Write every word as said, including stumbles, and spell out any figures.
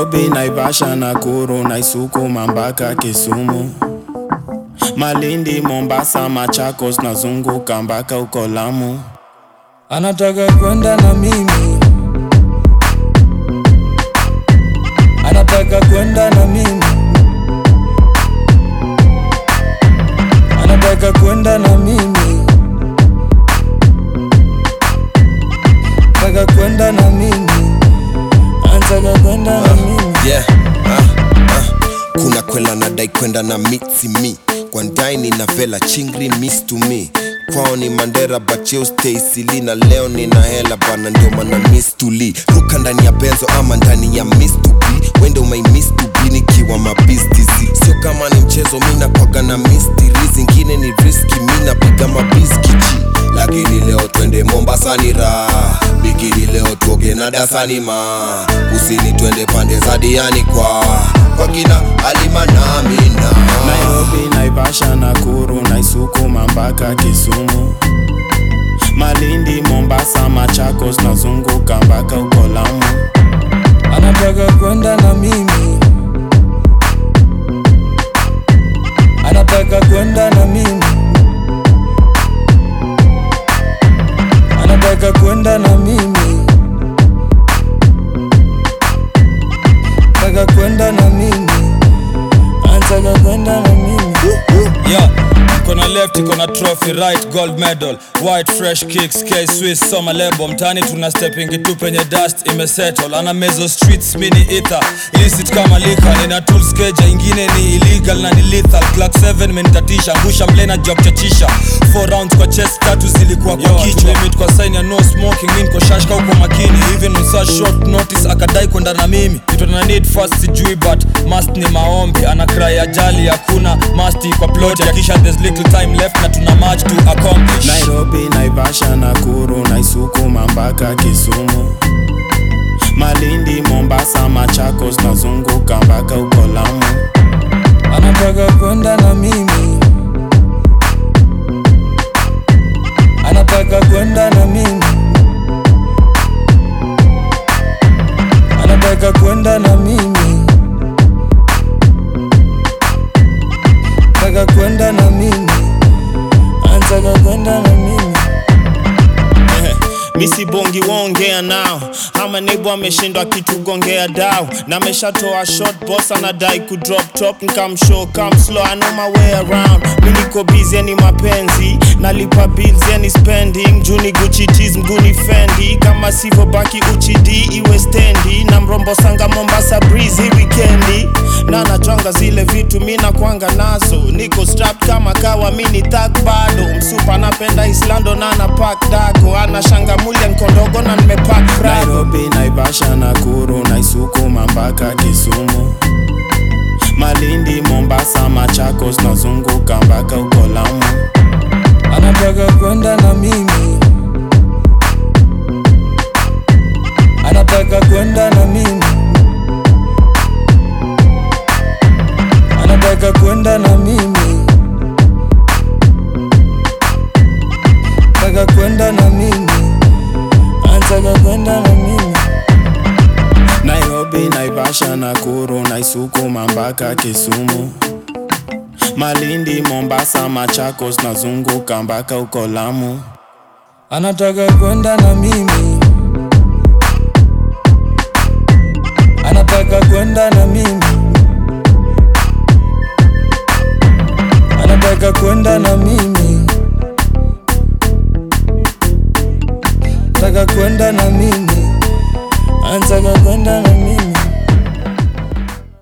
Nairobi, Naivasha, Nakuru, Naisuku, Mambaka, Kisumu, Malindi, Mombasa, Machakos, nazunguka mpaka uko Lamu. Anataka kwenda na mimi, anataka kwenda na mimi, anataka kwenda na mimi, anataka kwenda na mimi, anataka kwenda na mimi. Yeah, uh, uh. Kuna kwela nadai kwenda na mixi mi, kwa ndaini na vela chingri miss to me. Kwao ni Mandela but you stay silly, na leo nina hela bana ndio maana miss to lee. Ruka ndani ya benzo ama ndani ya miss to be, wendo my miss to be nikiwa mabistizi. Sio kama ni mchezo mina kwaga na mystery, zingine ni risky mina piga mabiskiji. Lakini leo twende Mombasa ni raha, bikini leo tuoge na dasani ma, usini twende pande za Diani kwa kwa kina Halima na Amina. Nairobi, Naivasha, Nakuru, Naisuku, Mambaka, Kisumu, Malindi, Mombasa, Machakos, nazunguka mpaka uko Lamu. Anataka kwenda na mimi, anataka kwenda na mimi, anataka kwenda na mimi, anataka kwenda na mimi, anataka kwenda na mimi. Yeah. Kona left, kona trophy, right, gold medal, white, fresh kicks, K-Swiss, soma lebo. Mtani tuna stepping itu penye dust, ime settle. Ana mezo streets, mini ether, illicit kama lika. Nina tools keja, ingine ni illegal na ni lethal. Clock seven menitatisha, busha mlena job chachisha. Four rounds kwa chest, tatu zilikuwa kwa kichwa. Limit kwa sign ya no smoking, min kwa shashka uko makini. Even on such short notice, akadai kwenda na mimi. Ito na need fast sijui but must ni maombi. Ana cry ajali, hakuna must kwa plot ya kisha there's little time left na tuna much to accomplish. Nairobi, Naivasha, Nakuru, Naisuku, Mambaka, Kisumu, Malindi, Mombasa, Machakos, nazunguka mpaka uko Lamu. Anataka kwenda na mimi, anataka kwenda na mimi, anataka kwenda na mimi, anataka kwenda na mimi, anataka kwenda na mimi. Misi bongi wongea nao, hama nebo ameshindwa kitu gongea dao. Na meshatoa short boss anadai ku drop top, come show come slow, I know my way around. Mini ko busy yani mapenzi, nalipa bills yani spending. Juni Gucci cheese mguni Fendi, kama sivyo baki uchidi iwe stendi. Na mrombo sanga Mombasa breezy weekendi, na nachwanga zile vitu mina kwanga nazo. Niko strapped kama kawa mini thug bado. Msupa napenda Islando na na pack dako, anashanga Mulian kondogo na nimepack bra. Nairobi, Naivasha, Nakuru, Naisuku, Mambaka, Kisumu, Malindi, Mombasa, Machakos, nazunguka mpaka uko Lamu. Anataka kwenda na mimi, anataka kwenda na mimi, anataka kwenda na mimi, anataka kwenda na mimi, anataka kwenda na mimi. Nairobi, Naivasha, Nakuru, Naisuku, Mambaka, Kisumu, Malindi, Mombasa, Machakos, nazunguka mpaka uko Lamu. Anataka kwenda na mimi, anataka kwenda na mimi, anataka kwenda na mimi, anataka kwenda na mimi, anataka kwenda na mimi.